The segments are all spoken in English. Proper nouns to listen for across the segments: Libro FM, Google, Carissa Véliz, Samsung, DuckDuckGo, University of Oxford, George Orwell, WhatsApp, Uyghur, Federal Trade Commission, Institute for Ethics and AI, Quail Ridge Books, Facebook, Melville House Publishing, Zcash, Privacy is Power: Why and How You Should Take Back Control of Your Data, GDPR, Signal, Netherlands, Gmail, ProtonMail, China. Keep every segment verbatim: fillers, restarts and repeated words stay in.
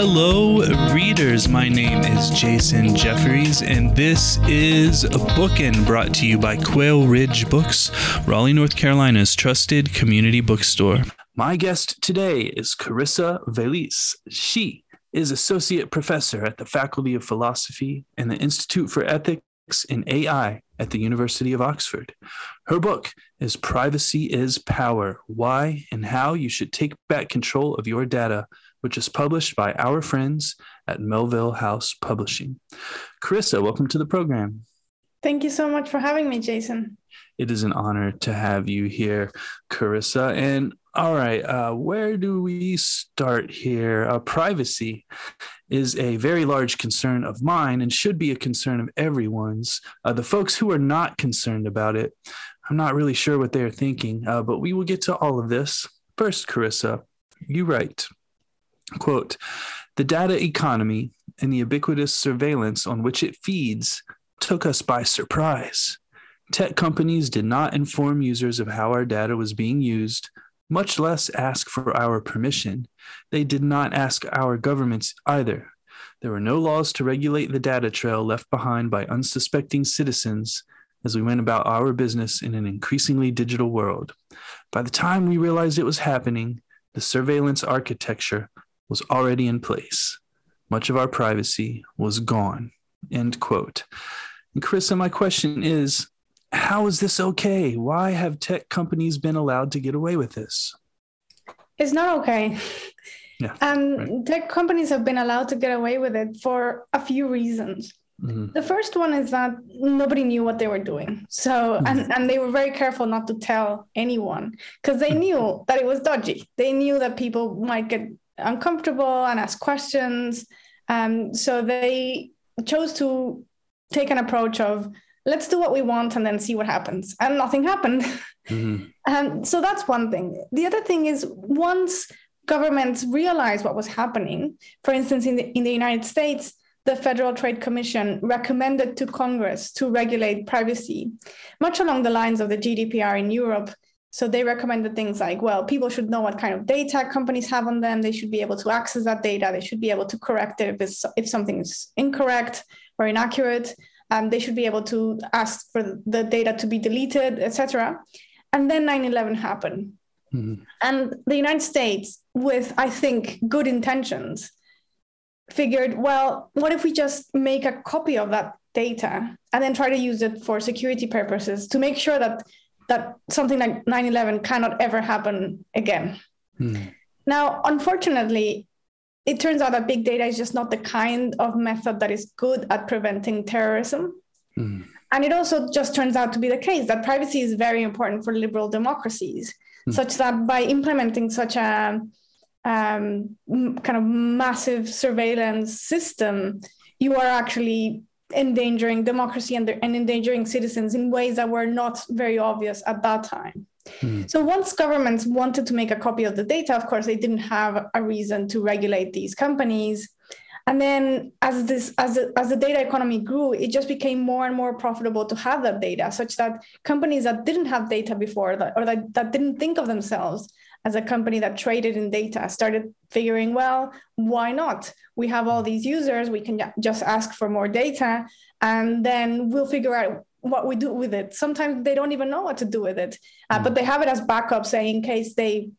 Hello, readers. My name is Jason Jefferies, and this is a Bookin' brought to you by Quail Ridge Books, Raleigh, North Carolina's trusted community bookstore. My guest today is Carissa Véliz. She is associate professor at the Faculty of Philosophy and the Institute for Ethics and A I at the University of Oxford. Her book is Privacy is Power: Why and How You Should Take Back Control of Your Data, which is published by our friends at Melville House Publishing. Carissa, welcome to the program. Thank you so much for having me, Jason. It is an honor to have you here, Carissa. And all right, uh, where do we start here? Uh, privacy is a very large concern of mine and should be a concern of everyone's. Uh, the folks who are not concerned about it, I'm not really sure what they're thinking, uh, but we will get to all of this. First, Carissa, you write, quote, "The data economy and the ubiquitous surveillance on which it feeds took us by surprise. Tech companies did not inform users of how our data was being used, much less ask for our permission. They did not ask our governments either. There were no laws to regulate the data trail left behind by unsuspecting citizens as we went about our business in an increasingly digital world. By the time we realized it was happening, the surveillance architecture was already in place. Much of our privacy was gone," end quote. And Carissa, my question is, how is this okay? Why have tech companies been allowed to get away with this? It's not okay. Yeah, um, right. Tech companies have been allowed to get away with it for a few reasons. Mm-hmm. The first one is that nobody knew what they were doing. So, mm-hmm. and, and they were very careful not to tell anyone because they knew that it was dodgy. They knew that people might get uncomfortable and ask questions. Um, so they chose to take an approach of, let's do what we want and then see what happens. And nothing happened. Mm-hmm. Um, so that's one thing. The other thing is, once governments realized what was happening, for instance, in the, in the United States, the Federal Trade Commission recommended to Congress to regulate privacy, much along the lines of the G D P R in Europe. So they recommended things like, well, people should know what kind of data companies have on them. They should be able to access that data. They should be able to correct it if, if something is incorrect or inaccurate. Um, they should be able to ask for the data to be deleted, et cetera. And then nine eleven happened. Mm-hmm. And the United States, with, I think, good intentions, figured, well, what if we just make a copy of that data and then try to use it for security purposes to make sure that that something like nine eleven cannot ever happen again. Mm. Now, unfortunately, it turns out that big data is just not the kind of method that is good at preventing terrorism. Mm. And it also just turns out to be the case that privacy is very important for liberal democracies, mm. such that by implementing such a um, kind of massive surveillance system, you are actually endangering democracy and, and endangering citizens in ways that were not very obvious at that time. Mm. So once governments wanted to make a copy of the data, of course, they didn't have a reason to regulate these companies. And then as this, as the, as the data economy grew, it just became more and more profitable to have that data, such that companies that didn't have data before that, or that, that didn't think of themselves as a company that traded in data started figuring, well, why not? We have all these users, we can just ask for more data, and then we'll figure out what we do with it. Sometimes they don't even know what to do with it, uh, but they have it as backup, saying in case they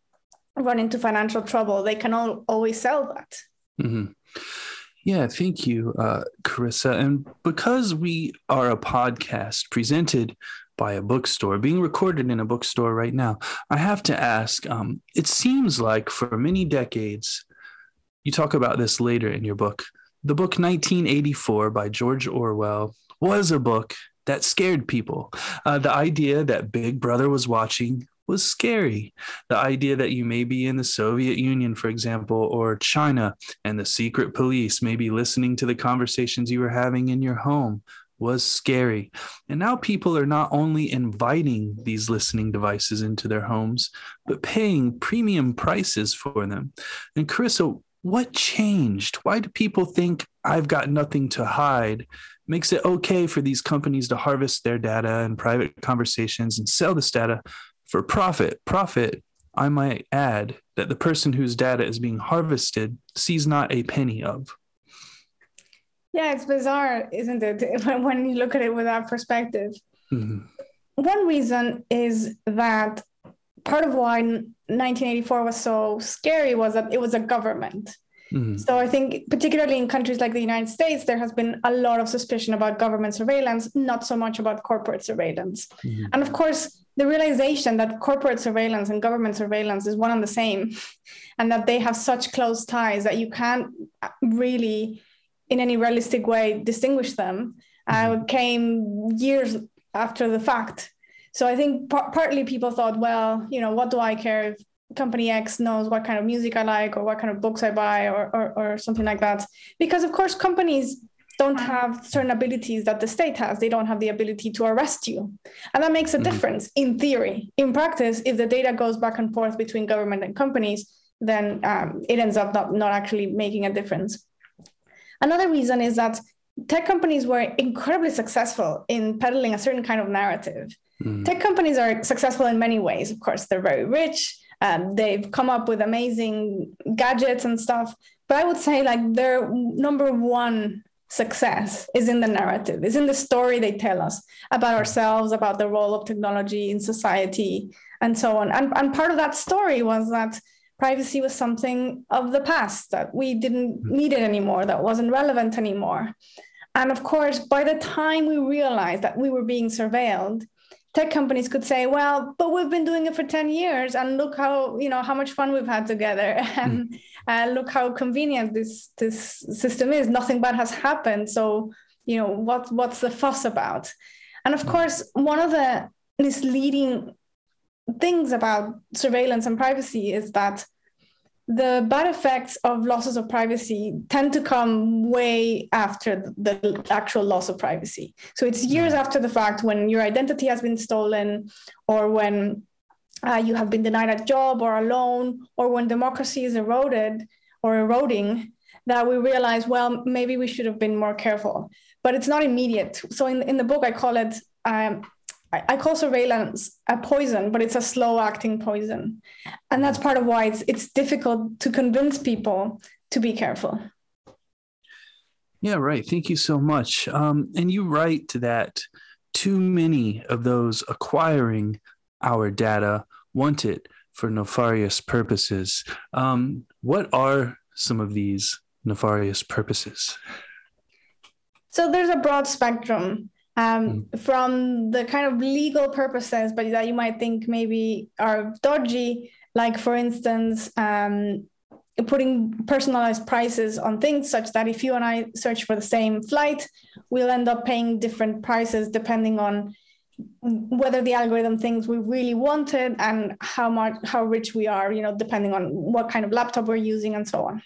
run into financial trouble, they can all, always sell that. Mm-hmm. Yeah, thank you, uh, Carissa. And because we are a podcast presented by a bookstore, being recorded in a bookstore right now, I have to ask, um, it seems like for many decades, you talk about this later in your book, the book nineteen eighty-four by George Orwell was a book that scared people. Uh, the idea that Big Brother was watching was scary. The idea that you may be in the Soviet Union, for example, or China, and the secret police may be listening to the conversations you were having in your home was scary. And now people are not only inviting these listening devices into their homes, but paying premium prices for them. And Carissa, what changed? Why do people think I've got nothing to hide makes it okay for these companies to harvest their data and private conversations and sell this data for profit? Profit I might add that the person whose data is being harvested sees not a penny of. Yeah, it's bizarre, isn't it, when you look at it with that perspective? Mm-hmm. One reason is that part of why nineteen eighty-four was so scary was that it was a government. Mm-hmm. So I think particularly in countries like the United States, there has been a lot of suspicion about government surveillance, not so much about corporate surveillance. Mm-hmm. And of course, the realization that corporate surveillance and government surveillance is one and the same, and that they have such close ties that you can't really, in any realistic way, distinguish them, mm-hmm. uh, came years after the fact. So I think par- partly people thought, well, you know, what do I care if company X knows what kind of music I like or what kind of books I buy or, or, or something like that. Because of course, companies don't have certain abilities that the state has. They don't have the ability to arrest you. And that makes a difference in theory. In practice, if the data goes back and forth between government and companies, then um, it ends up not, not actually making a difference. Another reason is that tech companies were incredibly successful in peddling a certain kind of narrative. Mm. Tech companies are successful in many ways. Of course, they're very rich. Um, they've come up with amazing gadgets and stuff. But I would say like their number one success is in the narrative, is in the story they tell us about ourselves, about the role of technology in society, and so on. And, and part of that story was that privacy was something of the past, that we didn't need it anymore, that wasn't relevant anymore. And of course, by the time we realized that we were being surveilled, tech companies could say, well, but we've been doing it for ten years and look how, you know, how much fun we've had together and mm. uh, look how convenient this this system is. Nothing bad has happened. So, you know, what what's the fuss about? And of course, one of the misleading things about surveillance and privacy is that the bad effects of losses of privacy tend to come way after the actual loss of privacy. So it's years after the fact when your identity has been stolen, or when uh, you have been denied a job or a loan, or when democracy is eroded or eroding, that we realize, well, maybe we should have been more careful. But it's not immediate. So in, in the book, I call it... Um, I call surveillance a poison, but it's a slow-acting poison. And that's part of why it's it's difficult to convince people to be careful. Yeah, right. Thank you so much. Um, and you write that too many of those acquiring our data want it for nefarious purposes. Um, what are some of these nefarious purposes? So there's a broad spectrum. Um, from the kind of legal purposes, but that you might think maybe are dodgy, like for instance, um, putting personalized prices on things such that if you and I search for the same flight, we'll end up paying different prices depending on whether the algorithm thinks we really want it and how much, how rich we are, you know, depending on what kind of laptop we're using and so on.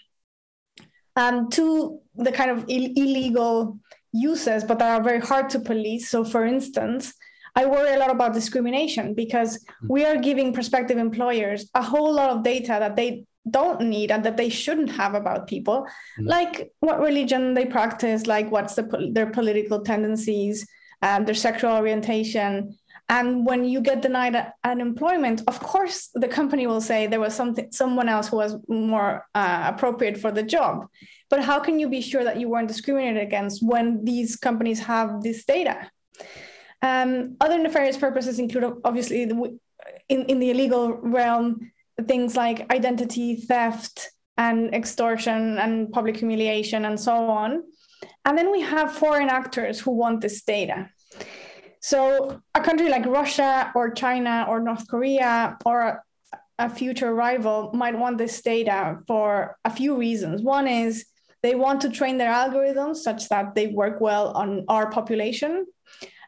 Um, to the kind of Ill- illegal uses, but that are very hard to police. So for instance, I worry a lot about discrimination because we are giving prospective employers a whole lot of data that they don't need and that they shouldn't have about people, mm. like what religion they practice, like what's the, their political tendencies, um, their sexual orientation. And when you get denied a, an employment, of course, the company will say there was something, someone else who was more uh, appropriate for the job. But how can you be sure that you weren't discriminated against when these companies have this data? Um, other nefarious purposes include, obviously, the, in, in the illegal realm, things like identity theft and extortion and public humiliation and so on. And then we have foreign actors who want this data. So a country like Russia or China or North Korea or a future rival might want this data for a few reasons. One is they want to train their algorithms such that they work well on our population,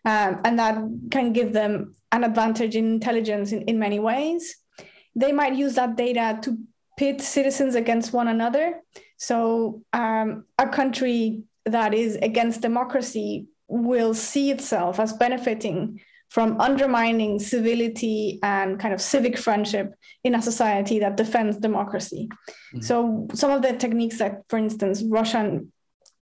um, and that can give them an advantage in intelligence in, in many ways. They might use that data to pit citizens against one another. So um, a country that is against democracy will see itself as benefiting from undermining civility and kind of civic friendship in a society that defends democracy. Mm-hmm. So some of the techniques that, for instance, Russian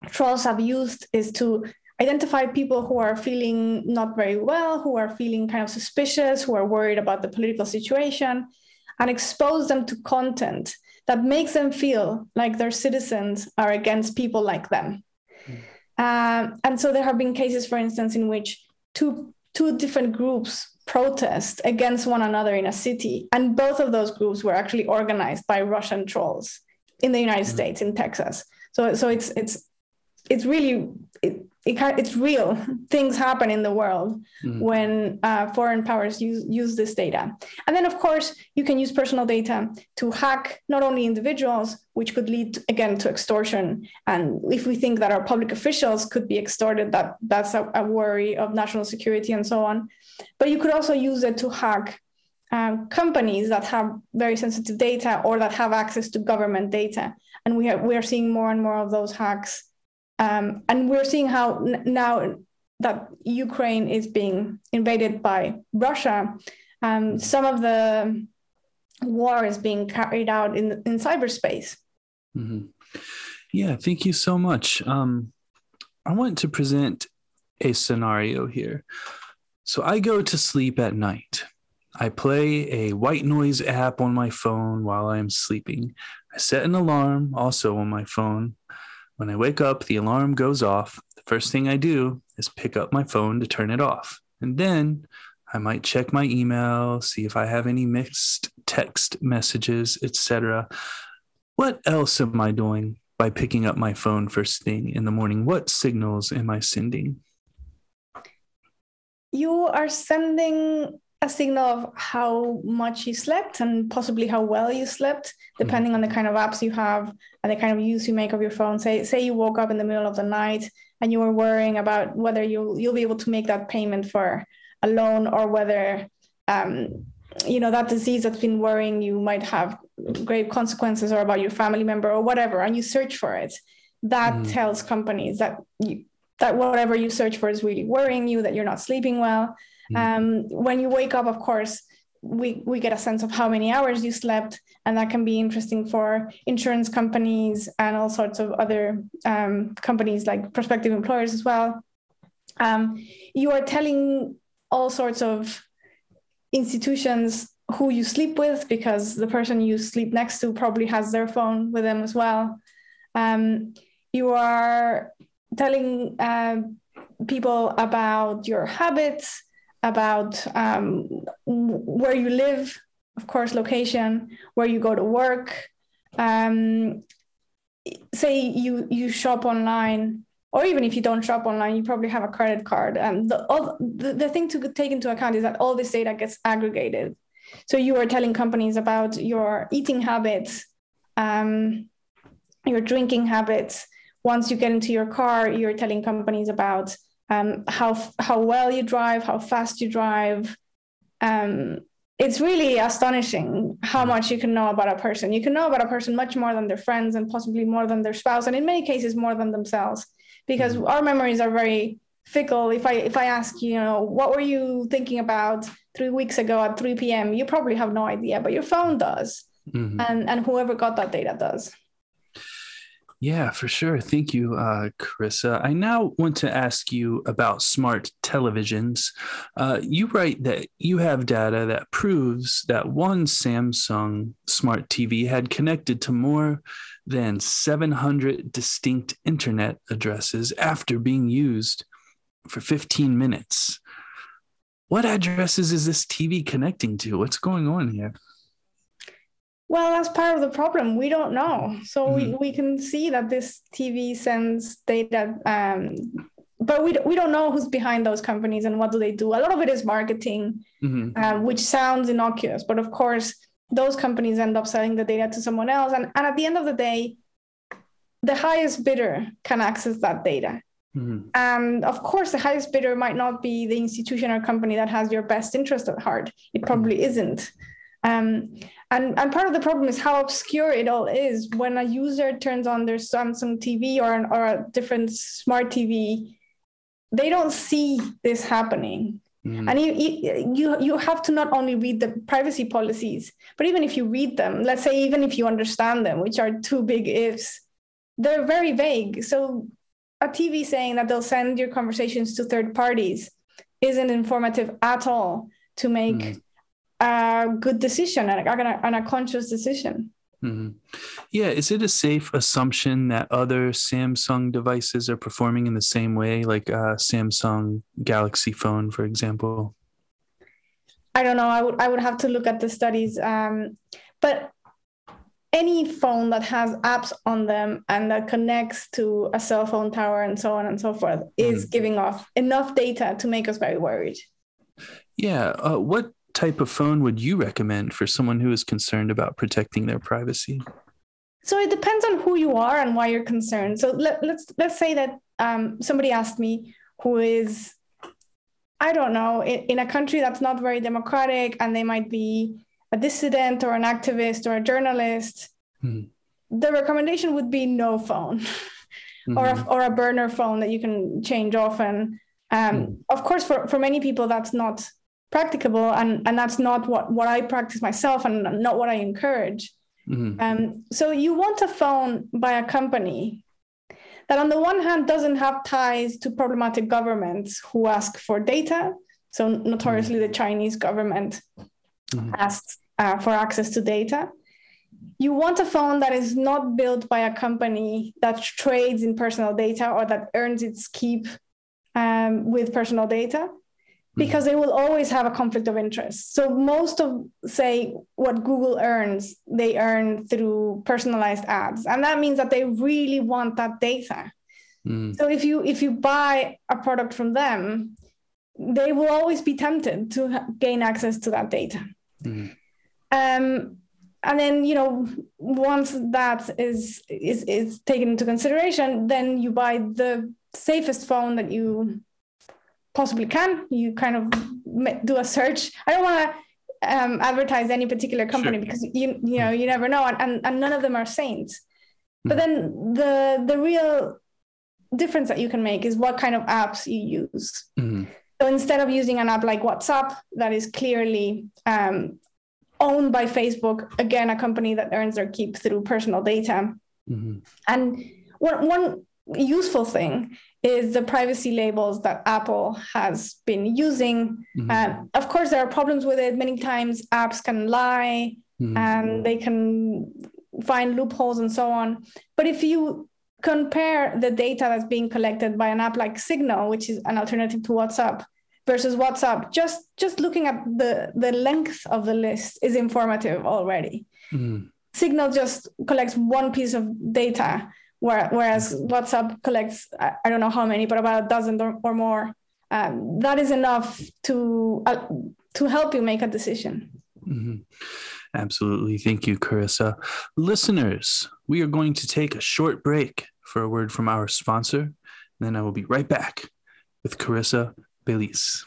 trolls have used is to identify people who are feeling not very well, who are feeling kind of suspicious, who are worried about the political situation, and expose them to content that makes them feel like their citizens are against people like them. Mm. Um, and so there have been cases, for instance, in which two two different groups protest against one another in a city, and both of those groups were actually organized by Russian trolls in the United mm. States, in Texas. So, so it's it's it's really it, it it's real. Things happen in the world mm. when uh, foreign powers use use this data. And then, of course, you can use personal data to hack not only individuals, which could lead to, again to extortion. And if we think that our public officials could be extorted, that that's a, a worry of national security and so on. But you could also use it to hack um, companies that have very sensitive data or that have access to government data. And we are, we are seeing more and more of those hacks. Um, and we're seeing how n- now that Ukraine is being invaded by Russia, um, some of the war is being carried out in, in cyberspace. Mm-hmm. Yeah, thank you so much. Um, I want to present a scenario here. So I go to sleep at night. I play a white noise app on my phone while I am sleeping. I set an alarm also on my phone. When I wake up, the alarm goes off. The first thing I do is pick up my phone to turn it off. And then I might check my email, see if I have any missed text messages, et cetera. What else am I doing by picking up my phone first thing in the morning? What signals am I sending? You are sending a signal of how much you slept and possibly how well you slept, depending on the kind of apps you have and the kind of use you make of your phone. Say say you woke up in the middle of the night and you were worrying about whether you, you'll be able to make that payment for a loan or whether um, you know that disease that's been worrying you might have grave consequences or about your family member or whatever, and you search for it. That mm. tells companies that you, that whatever you search for is really worrying you, that you're not sleeping well. Um, when you wake up, of course, we, we get a sense of how many hours you slept, and that can be interesting for insurance companies and all sorts of other um, companies like prospective employers as well. Um, you are telling all sorts of institutions who you sleep with because the person you sleep next to probably has their phone with them as well. Um, you are telling uh, people about your habits, about um, where you live, of course, location, where you go to work. Um, say you, you shop online, or even if you don't shop online, you probably have a credit card. And the, all, the, the thing to take into account is that all this data gets aggregated. So you are telling companies about your eating habits, um, your drinking habits. Once you get into your car, you're telling companies about Um, how how well you drive, how fast you drive. Um, it's really astonishing how much you can know about a person. You can know about a person much more than their friends and possibly more than their spouse, and in many cases more than themselves, because our memories are very fickle. If I if I ask you, you know, what were you thinking about three weeks ago at three p.m., you probably have no idea, but your phone does, mm-hmm. and and whoever got that data does. Yeah, for sure. Thank you, uh, Carissa. I now want to ask you about smart televisions. Uh, you write that you have data that proves that one Samsung smart T V had connected to more than seven hundred distinct internet addresses after being used for fifteen minutes. What addresses is this T V connecting to? What's going on here? Well, that's part of the problem. We don't know. So mm-hmm. we, we can see that this T V sends data, um, but we, we don't know who's behind those companies and what do they do. A lot of it is marketing, mm-hmm. uh, which sounds innocuous, but of course, those companies end up selling the data to someone else. And, and at the end of the day, the highest bidder can access that data. Mm-hmm. And of course, the highest bidder might not be the institution or company that has your best interest at heart. It probably mm-hmm. isn't. Um, and, and part of the problem is how obscure it all is. When a user turns on their Samsung T V or, an, or a different smart T V, they don't see this happening. Mm. And you, you, you have to not only read the privacy policies, but even if you read them, let's say even if you understand them, which are two big ifs, they're very vague. So a T V saying that they'll send your conversations to third parties isn't informative at all to make... Mm. a good decision and a, and a conscious decision. Mm-hmm. Yeah. Is it a safe assumption that other Samsung devices are performing in the same way, like a Samsung Galaxy phone, for example? I don't know. I would I would have to look at the studies. Um, but any phone that has apps on them and that connects to a cell phone tower and so on and so forth is mm-hmm. giving off enough data to make us very worried. Yeah. Uh, what type of phone would you recommend for someone who is concerned about protecting their privacy? So it depends on who you are and why you're concerned. So let, let's let's say that um, somebody asked me who is, I don't know, in, in a country that's not very democratic, and they might be a dissident or an activist or a journalist. Mm. The recommendation would be no phone mm-hmm. or, a, or a burner phone that you can change often. Um, mm. Of course, for, for many people, that's not practicable, and, and that's not what, what I practice myself and not what I encourage. Mm-hmm. Um, so you want a phone by a company that on the one hand doesn't have ties to problematic governments who ask for data. So notoriously mm-hmm. the Chinese government mm-hmm. asks uh, for access to data. You want a phone that is not built by a company that trades in personal data or that earns its keep um, with personal data, because they will always have a conflict of interest. So most of, say, what Google earns, they earn through personalized ads. And that means that they really want that data. Mm. So if you if you buy a product from them, they will always be tempted to ha- gain access to that data. Mm. Um, and then, you know, once that is, is, is taken into consideration, then you buy the safest phone that you possibly can. You kind of do a search. I don't want to um, advertise any particular company sure. because you you know you never know, and, and, and none of them are saints. Mm. But then the the real difference that you can make is what kind of apps you use. Mm. So instead of using an app like WhatsApp that is clearly um, owned by Facebook, again a company that earns their keep through personal data, mm-hmm. and one one useful thing is the privacy labels that Apple has been using. Mm-hmm. Uh, of course, there are problems with it. Many times apps can lie mm-hmm. and they can find loopholes and so on. But if you compare the data that's being collected by an app like Signal, which is an alternative to WhatsApp, versus WhatsApp, just, just looking at the, the length of the list is informative already. Mm-hmm. Signal just collects one piece of data, whereas WhatsApp collects, I don't know how many, but about a dozen or more. Um, that is enough to uh, to help you make a decision. Mm-hmm. Absolutely. Thank you, Carissa. Listeners, we are going to take a short break for a word from our sponsor, and then I will be right back with Carissa Véliz.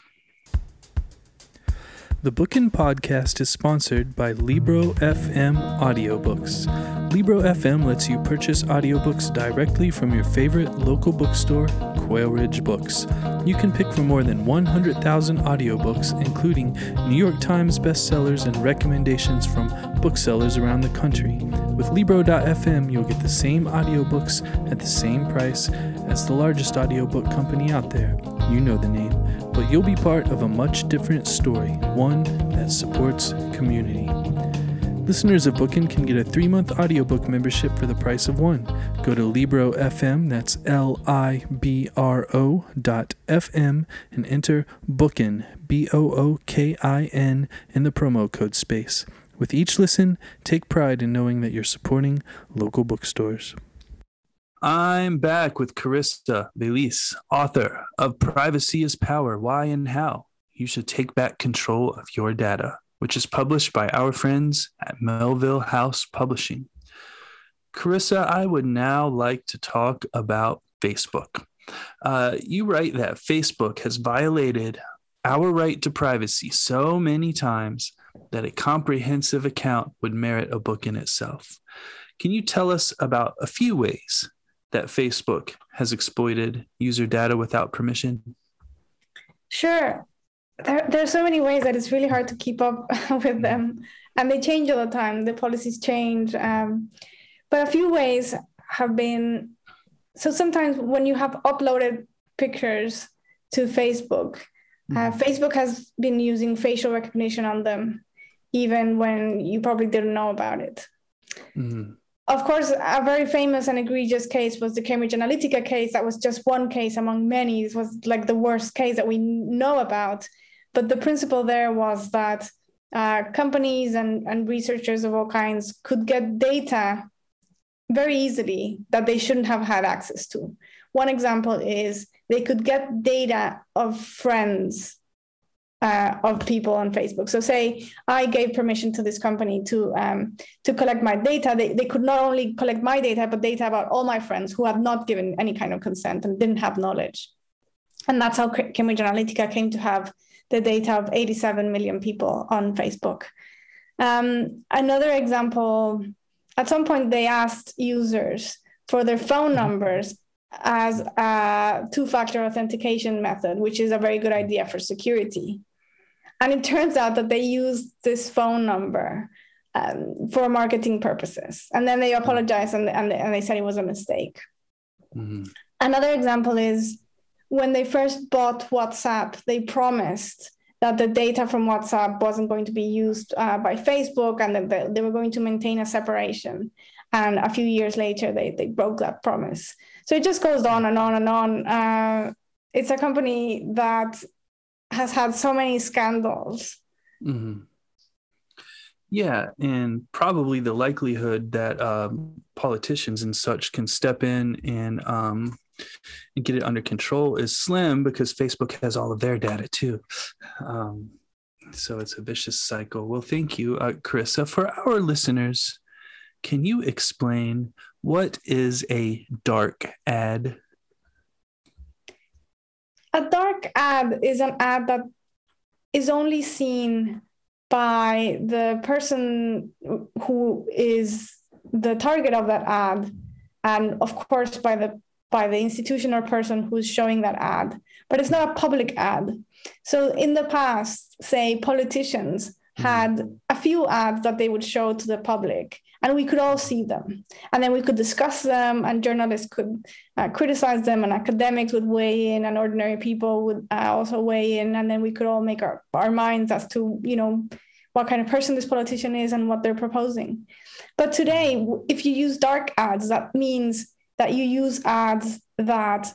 The Bookin' Podcast is sponsored by Libro F M Audiobooks. Libro F M lets you purchase audiobooks directly from your favorite local bookstore, Quail Ridge Books. You can pick from more than one hundred thousand audiobooks, including New York Times bestsellers and recommendations from booksellers around the country. With Libro dot f m, you'll get the same audiobooks at the same price as the largest audiobook company out there. You know the name. But you'll be part of a much different story, one that supports community. Listeners of Bookin' can get a three-month audiobook membership for the price of one. Go to Libro F M, that's L I B R O dot F M, and enter Bookin', B O O K I N, in the promo code space. With each listen, take pride in knowing that you're supporting local bookstores. I'm back with Carissa Véliz, author of Privacy is Power: Why and How You Should Take Back Control of Your Data, which is published by our friends at Melville House Publishing. Carissa, I would now like to talk about Facebook. Uh, you write that Facebook has violated our right to privacy so many times that a comprehensive account would merit a book in itself. Can you tell us about a few ways that Facebook has exploited user data without permission? Sure. There, there are so many ways that it's really hard to keep up with them. And they change all the time. The policies change. Um, but a few ways have been... So sometimes when you have uploaded pictures to Facebook, mm-hmm. uh, Facebook has been using facial recognition on them. even when you probably didn't know about it. Mm-hmm. Of course, a very famous and egregious case was the Cambridge Analytica case. That was just one case among many. It was like the worst case that we know about. But the principle there was that uh, companies and, and researchers of all kinds could get data very easily that they shouldn't have had access to. One example is they could get data of friends uh, of people on Facebook. So say I gave permission to this company to um, to collect my data. They, they could not only collect my data, but data about all my friends who had not given any kind of consent and didn't have knowledge. And that's how Cambridge Analytica came to have the data of eighty-seven million people on Facebook. Um, another example, at some point they asked users for their phone numbers as a two-factor authentication method, which is a very good idea for security. And it turns out that they used this phone number um, for marketing purposes. And then they apologized and, and, and they said it was a mistake. Mm-hmm. Another example is when they first bought WhatsApp, they promised that the data from WhatsApp wasn't going to be used uh, by Facebook and that they were going to maintain a separation. And a few years later, they, they broke that promise. So it just goes on and on and on. Uh, it's a company that has had so many scandals. Mm-hmm. Yeah, and probably the likelihood that um, politicians and such can step in and um, and get it under control is slim because Facebook has all of their data too. Um, so it's a vicious cycle. Well, thank you, uh, Carissa. For our listeners, can you explain what is a dark ad? A dark ad is an ad that is only seen by the person who is the target of that ad, and of course by the by the institution or person who's showing that ad. But it's not a public ad. So in the past, say politicians had a few ads that they would show to the public, and we could all see them. And then we could discuss them, and journalists could uh, criticize them, and academics would weigh in, and ordinary people would uh, also weigh in. And then we could all make our, our minds as to, you know, what kind of person this politician is and what they're proposing. But today, if you use dark ads, that means that you use ads that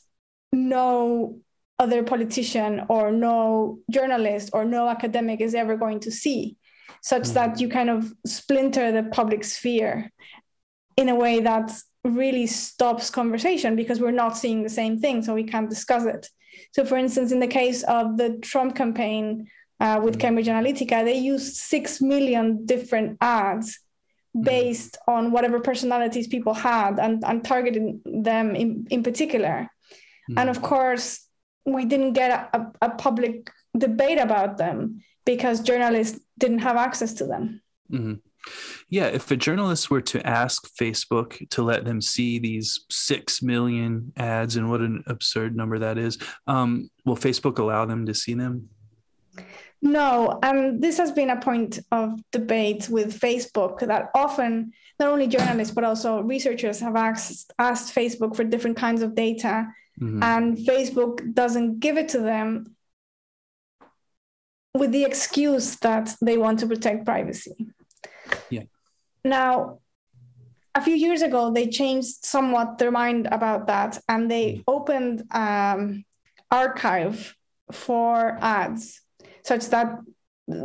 no other politician or no journalist or no academic is ever going to see, such that you kind of splinter the public sphere in a way that really stops conversation because we're not seeing the same thing, so we can't discuss it. So for instance, in the case of the Trump campaign uh, with Cambridge Analytica, they used six million different ads based on whatever personalities people had and, and targeted them in, in particular. Mm. And of course, we didn't get a, a, a public debate about them because journalists didn't have access to them. Mm-hmm. Yeah, if a journalist were to ask Facebook to let them see these six million ads, and what an absurd number that is, um, will Facebook allow them to see them? No, um, this has been a point of debate with Facebook that often not only journalists but also researchers have asked, asked Facebook for different kinds of data, mm-hmm. and Facebook doesn't give it to them with the excuse that they want to protect privacy. Yeah. Now, a few years ago, they changed somewhat their mind about that, and they opened um, archive for ads, such that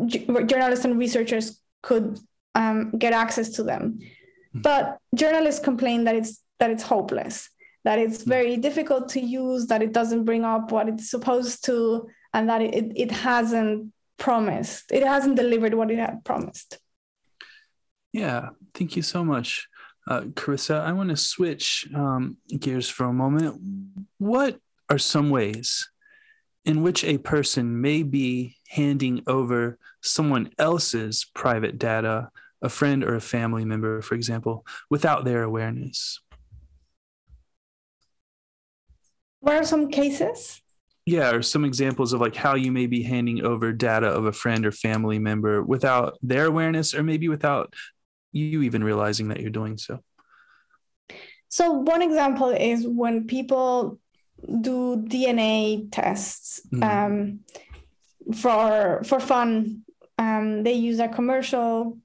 j- journalists and researchers could um, get access to them. Mm-hmm. But journalists complain that it's that it's hopeless, that it's very difficult to use, that it doesn't bring up what it's supposed to, and that it, it hasn't promised, it hasn't delivered what it had promised. Yeah, thank you so much, uh, Carissa. I want to switch um, gears for a moment. What are some ways in which a person may be handing over someone else's private data, a friend or a family member, for example, without their awareness? What are some cases? Yeah, or some examples of like how you may be handing over data of a friend or family member without their awareness, or maybe without you even realizing that you're doing so. So one example is when people do D N A tests mm. um, for for fun um, they use a commercial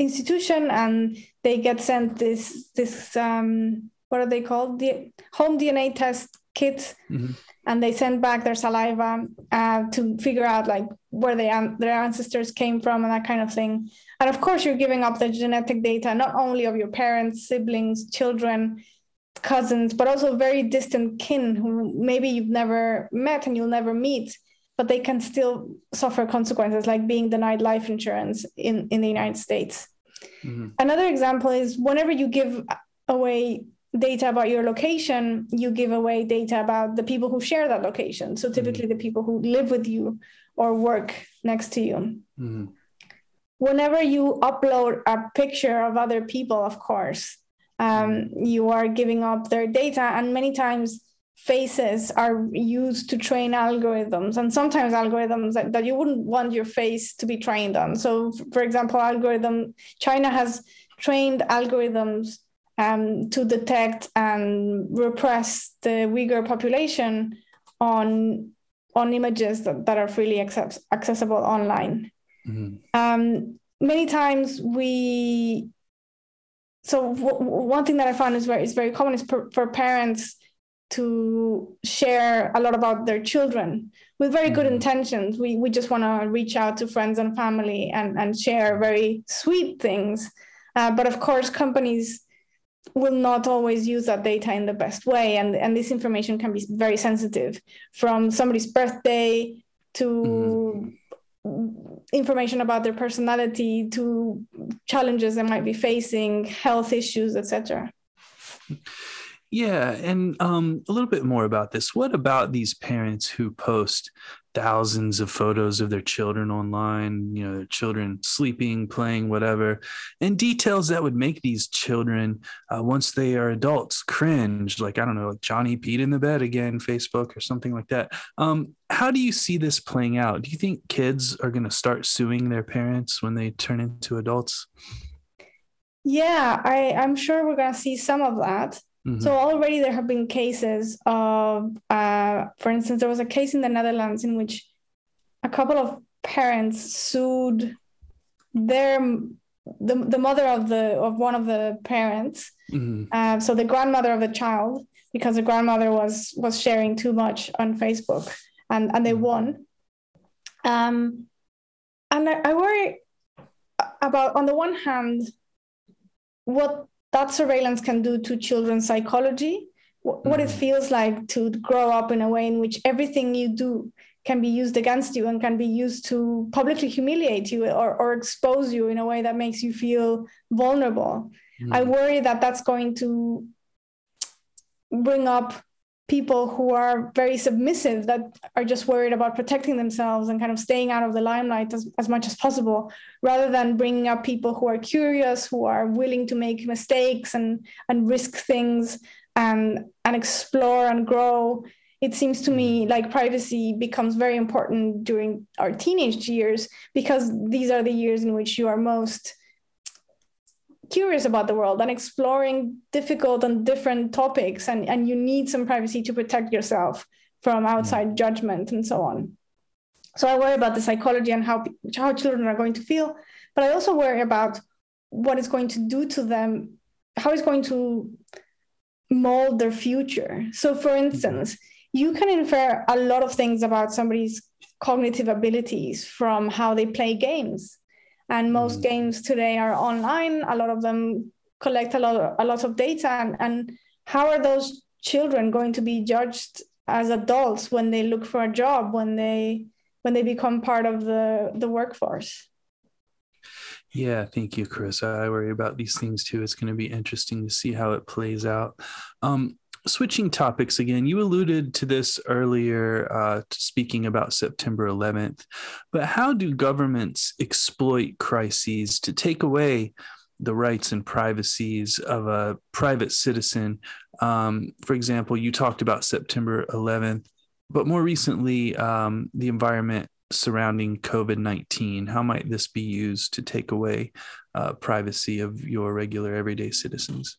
institution and they get sent this, this um, what are they called? The home D N A test kits. Mm-hmm. And they send back their saliva uh, to figure out like where they an- their ancestors came from and that kind of thing. And of course, you're giving up the genetic data, not only of your parents, siblings, children, cousins, but also very distant kin who maybe you've never met and you'll never meet, but they can still suffer consequences like being denied life insurance in, in the United States. Mm-hmm. Another example is whenever you give away data about your location, you give away data about the people who share that location. So typically mm-hmm. the people who live with you or work next to you. Mm-hmm. Whenever you upload a picture of other people, of course, um, you are giving up their data. And many times faces are used to train algorithms, and sometimes algorithms that, that you wouldn't want your face to be trained on. So for example, algorithm, China has trained algorithms Um, to detect and repress the Uyghur population on on images that, that are freely access, accessible online. Mm-hmm. Um, many times we, so w- w- one thing that I found is very, is very common is per, for parents to share a lot about their children with very mm-hmm. good intentions. We we just want to reach out to friends and family and, and share very sweet things. Uh, but of course, companies will not always use that data in the best way. And, and this information can be very sensitive, from somebody's birthday to mm-hmm. information about their personality, to challenges they might be facing, health issues, et cetera. Yeah. And um, a little bit more about this. What about these parents who post thousands of photos of their children online, you know, their children sleeping, playing, whatever, and details that would make these children, uh, once they are adults, cringe, like, I don't know, like Johnny peed in the bed again, Facebook or something like that. Um, how do you see this playing out? Do you think kids are going to start suing their parents when they turn into adults? Yeah, I, I'm sure we're going to see some of that. Mm-hmm. So already there have been cases of, uh, for instance, there was a case in the Netherlands in which a couple of parents sued their the, the mother of the of one of the parents, mm-hmm. uh, so the grandmother of the child, because the grandmother was was sharing too much on Facebook, and, and they won. Um, and I, I worry about, on the one hand, what that surveillance can do to children's psychology, what mm-hmm. it feels like to grow up in a way in which everything you do can be used against you and can be used to publicly humiliate you or, or expose you in a way that makes you feel vulnerable. Mm-hmm. I worry that that's going to bring up people who are very submissive, that are just worried about protecting themselves and kind of staying out of the limelight as, as much as possible, rather than bringing up people who are curious, who are willing to make mistakes and, and risk things and, and explore and grow. It seems to me like privacy becomes very important during our teenage years, because these are the years in which you are most curious about the world and exploring difficult and different topics, and, and you need some privacy to protect yourself from outside judgment and so on. So I worry about the psychology and how, how children are going to feel, but I also worry about what it's going to do to them, how it's going to mold their future. So for instance, you can infer a lot of things about somebody's cognitive abilities from how they play games. And most mm-hmm. games today are online. A lot of them collect a lot, a lot of data. And, and how are those children going to be judged as adults when they look for a job, when they when they become part of the, the workforce? Yeah, thank you, Carissa. I worry about these things too. It's going to be interesting to see how it plays out. Um, Switching topics again, you alluded to this earlier, uh, speaking about September eleventh, but how do governments exploit crises to take away the rights and privacies of a private citizen? Um, for example, you talked about September eleventh, but more recently, um, the environment surrounding COVID nineteen. How might this be used to take away uh, privacy of your regular everyday citizens?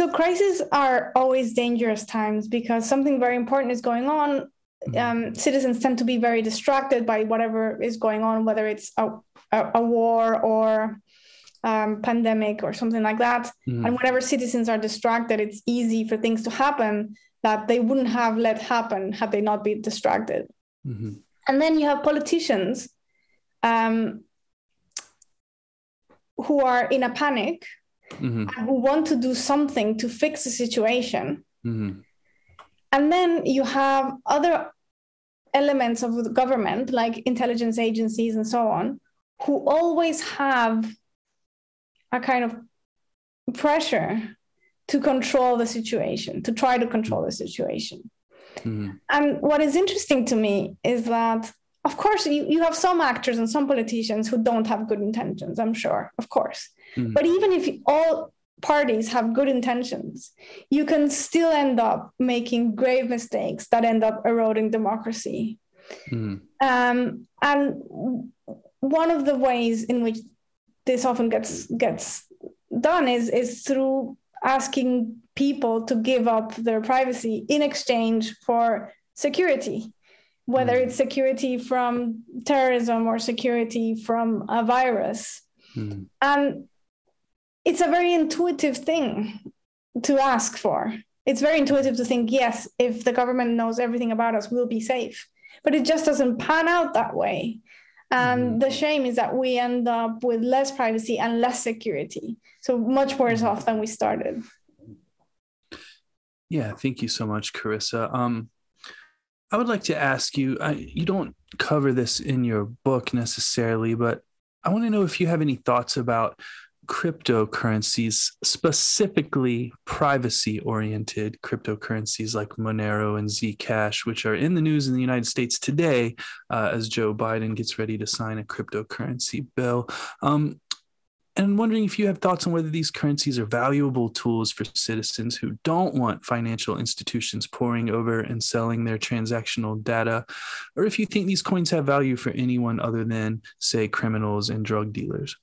So crises are always dangerous times, because something very important is going on um, citizens tend to be very distracted by whatever is going on, whether it's a, a, a war or um, pandemic or something like that. Mm. And whenever citizens are distracted, it's easy for things to happen that they wouldn't have let happen had they not been distracted. Mm-hmm. And then you have politicians um, who are in a panic mm-hmm. and who want to do something to fix the situation. Mm-hmm. And then you have other elements of the government, like intelligence agencies and so on, who always have a kind of pressure to control the situation, to try to control the situation. Mm-hmm. And what is interesting to me is that, of course, you, you have some actors and some politicians who don't have good intentions, I'm sure, of course. Mm-hmm. But even if all parties have good intentions, you can still end up making grave mistakes that end up eroding democracy. Mm-hmm. Um, and one of the ways in which this often gets gets done is is through asking people to give up their privacy in exchange for security, whether mm. it's security from terrorism or security from a virus. Mm. And it's a very intuitive thing to ask for. It's very intuitive to think, yes, if the government knows everything about us, we'll be safe. But it just doesn't pan out that way. And mm. the shame is that we end up with less privacy and less security. So much worse off than we started. Yeah, thank you so much, Carissa. Um, I would like to ask you, I, you don't cover this in your book necessarily, but I want to know if you have any thoughts about cryptocurrencies, specifically privacy-oriented cryptocurrencies like Monero and Zcash, which are in the news in the United States today uh, as Joe Biden gets ready to sign a cryptocurrency bill. Um, And I'm wondering if you have thoughts on whether these currencies are valuable tools for citizens who don't want financial institutions pouring over and selling their transactional data, or if you think these coins have value for anyone other than, say, criminals and drug dealers.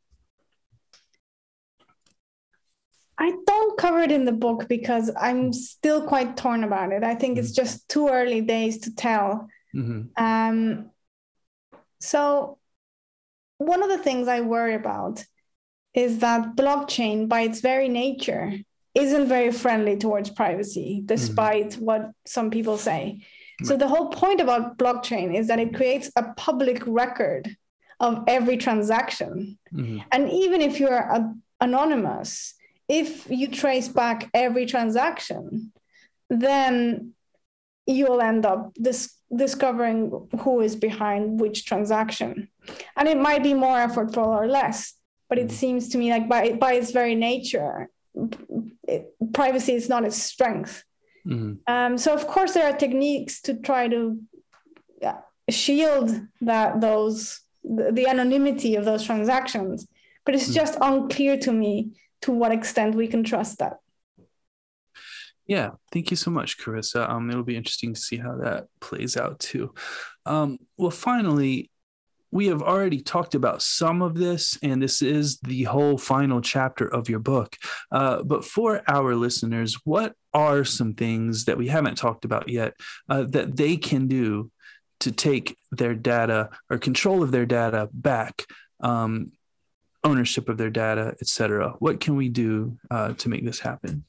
I don't cover it in the book because I'm still quite torn about it. I think mm-hmm. it's just too early days to tell. Mm-hmm. Um, so one of the things I worry about is that blockchain, by its very nature, isn't very friendly towards privacy, despite mm-hmm. what some people say. Right. So the whole point about blockchain is that it creates a public record of every transaction. Mm-hmm. And even if you're uh, anonymous, if you trace back every transaction, then you'll end up dis- discovering who is behind which transaction. And it might be more effortful or less. But it seems to me like by by its very nature, it, privacy is not its strength. Mm. Um, so of course there are techniques to try to shield that those the, the anonymity of those transactions, but it's mm. just unclear to me to what extent we can trust that. Yeah, thank you so much, Carissa. Um, it'll be interesting to see how that plays out too. Um, well, finally. We have already talked about some of this, and this is the whole final chapter of your book. Uh, but for our listeners, what are some things that we haven't talked about yet uh, that they can do to take their data or control of their data back, um, ownership of their data, et cetera? What can we do uh, to make this happen?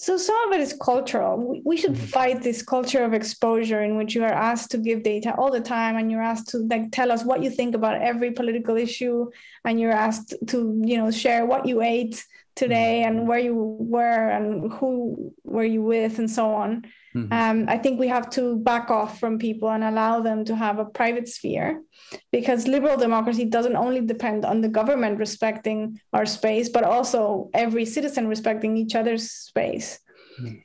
So some of it is cultural. We should fight this culture of exposure in which you are asked to give data all the time, and you're asked to like tell us what you think about every political issue, and you're asked to, you know, share what you ate today and where you were and who were you with and so on. Mm-hmm. Um, I think we have to back off from people and allow them to have a private sphere, because liberal democracy doesn't only depend on the government respecting our space, but also every citizen respecting each other's space. Mm.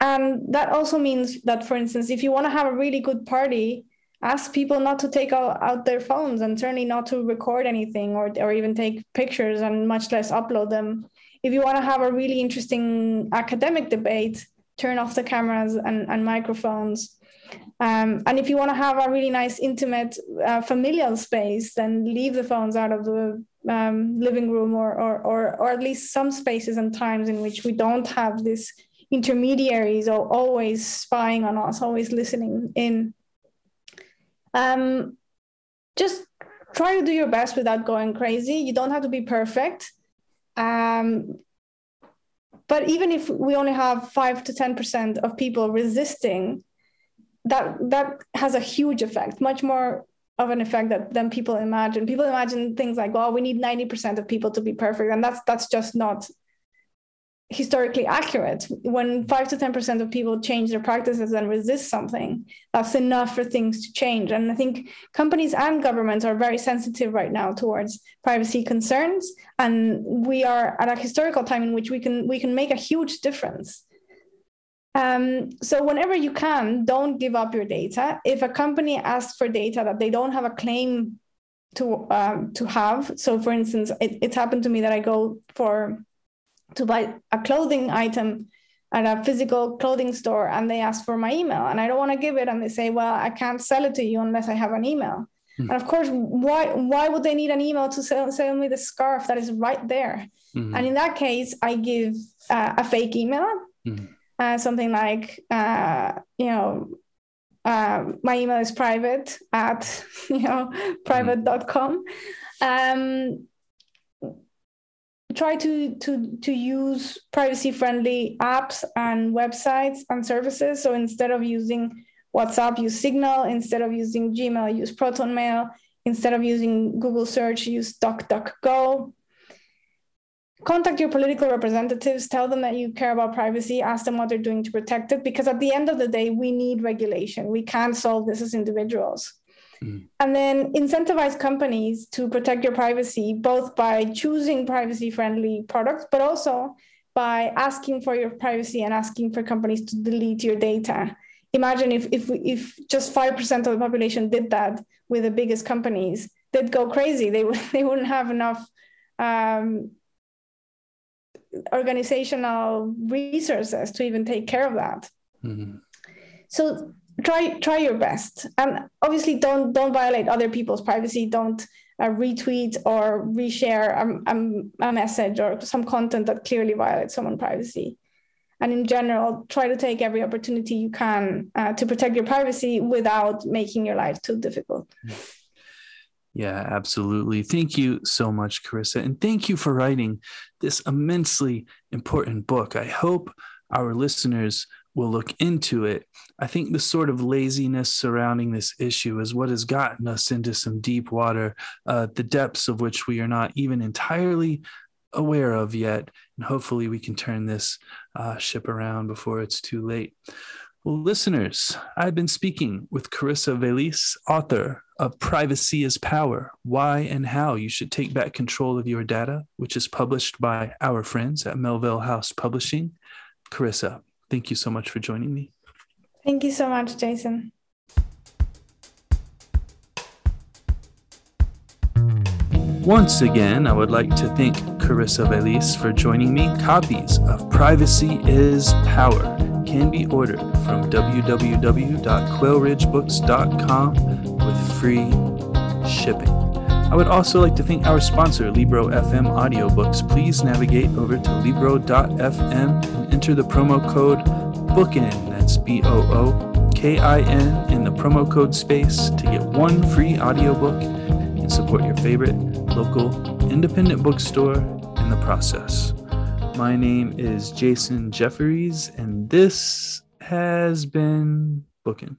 And that also means that, for instance, if you want to have a really good party, ask people not to take out their phones, and certainly not to record anything or, or even take pictures, and much less upload them. If you want to have a really interesting academic debate, turn off the cameras and, and microphones. Um, and if you want to have a really nice, intimate, uh, familial space, then leave the phones out of the um, living room, or, or or or at least some spaces and times in which we don't have this intermediaries are always spying on us, always listening in. Um, just try to do your best without going crazy. You don't have to be perfect. Um, but even if we only have five to ten percent of people resisting, that that has a huge effect, much more of an effect that, than people imagine. People imagine things like, well, we need ninety percent of people to be perfect. And that's that's just not historically accurate. When five to ten percent of people change their practices and resist something, that's enough for things to change. And I think companies and governments are very sensitive right now towards privacy concerns. And we are at a historical time in which we can we can make a huge difference. Um, so whenever you can, don't give up your data. If a company asks for data that they don't have a claim to um, to have, so for instance, it, it's happened to me that I go for to buy a clothing item at a physical clothing store and they ask for my email and I don't want to give it. And they say, well, I can't sell it to you unless I have an email. Mm. And of course, why why would they need an email to sell, sell me the scarf that is right there? Mm. And in that case, I give uh, a fake email. Mm. Uh, something like, uh, you know, uh, my email is private at, you know, private dot com. Um, try to, to, to use privacy-friendly apps and websites and services. So instead of using WhatsApp, use Signal. Instead of using Gmail, use ProtonMail. Instead of using Google search, use DuckDuckGo. Contact your political representatives, tell them that you care about privacy, ask them what they're doing to protect it, because at the end of the day, we need regulation. We can't solve this as individuals. Mm. And then incentivize companies to protect your privacy, both by choosing privacy-friendly products, but also by asking for your privacy and asking for companies to delete your data. Imagine if if, if just five percent of the population did that with the biggest companies, they'd go crazy. They, they wouldn't have enough... Um, organizational resources to even take care of that. Mm-hmm. So try try your best, and obviously don't don't violate other people's privacy. Don't uh, retweet or reshare a, a, a message or some content that clearly violates someone's privacy. And in general, try to take every opportunity you can uh, to protect your privacy without making your life too difficult. Mm-hmm. Yeah, absolutely. Thank you so much, Carissa. And thank you for writing this immensely important book. I hope our listeners will look into it. I think the sort of laziness surrounding this issue is what has gotten us into some deep water, uh, the depths of which we are not even entirely aware of yet. And hopefully we can turn this uh, ship around before it's too late. Well, listeners, I've been speaking with Carissa Véliz, author of Privacy is Power: Why and How You Should Take Back Control of Your Data, which is published by our friends at Melville House Publishing. Carissa, thank you so much for joining me. Thank you so much, Jason. Once again, I would like to thank Carissa Véliz for joining me. Copies of Privacy is Power can be ordered from w w w dot quail ridge books dot com with free shipping. I would also like to thank our sponsor, Libro F M Audiobooks. Please navigate over to libro dot f m and enter the promo code BOOKIN, that's B O O K I N, in the promo code space to get one free audiobook and support your favorite local independent bookstore in the process. My name is Jason Jefferies, and this has been Bookin'.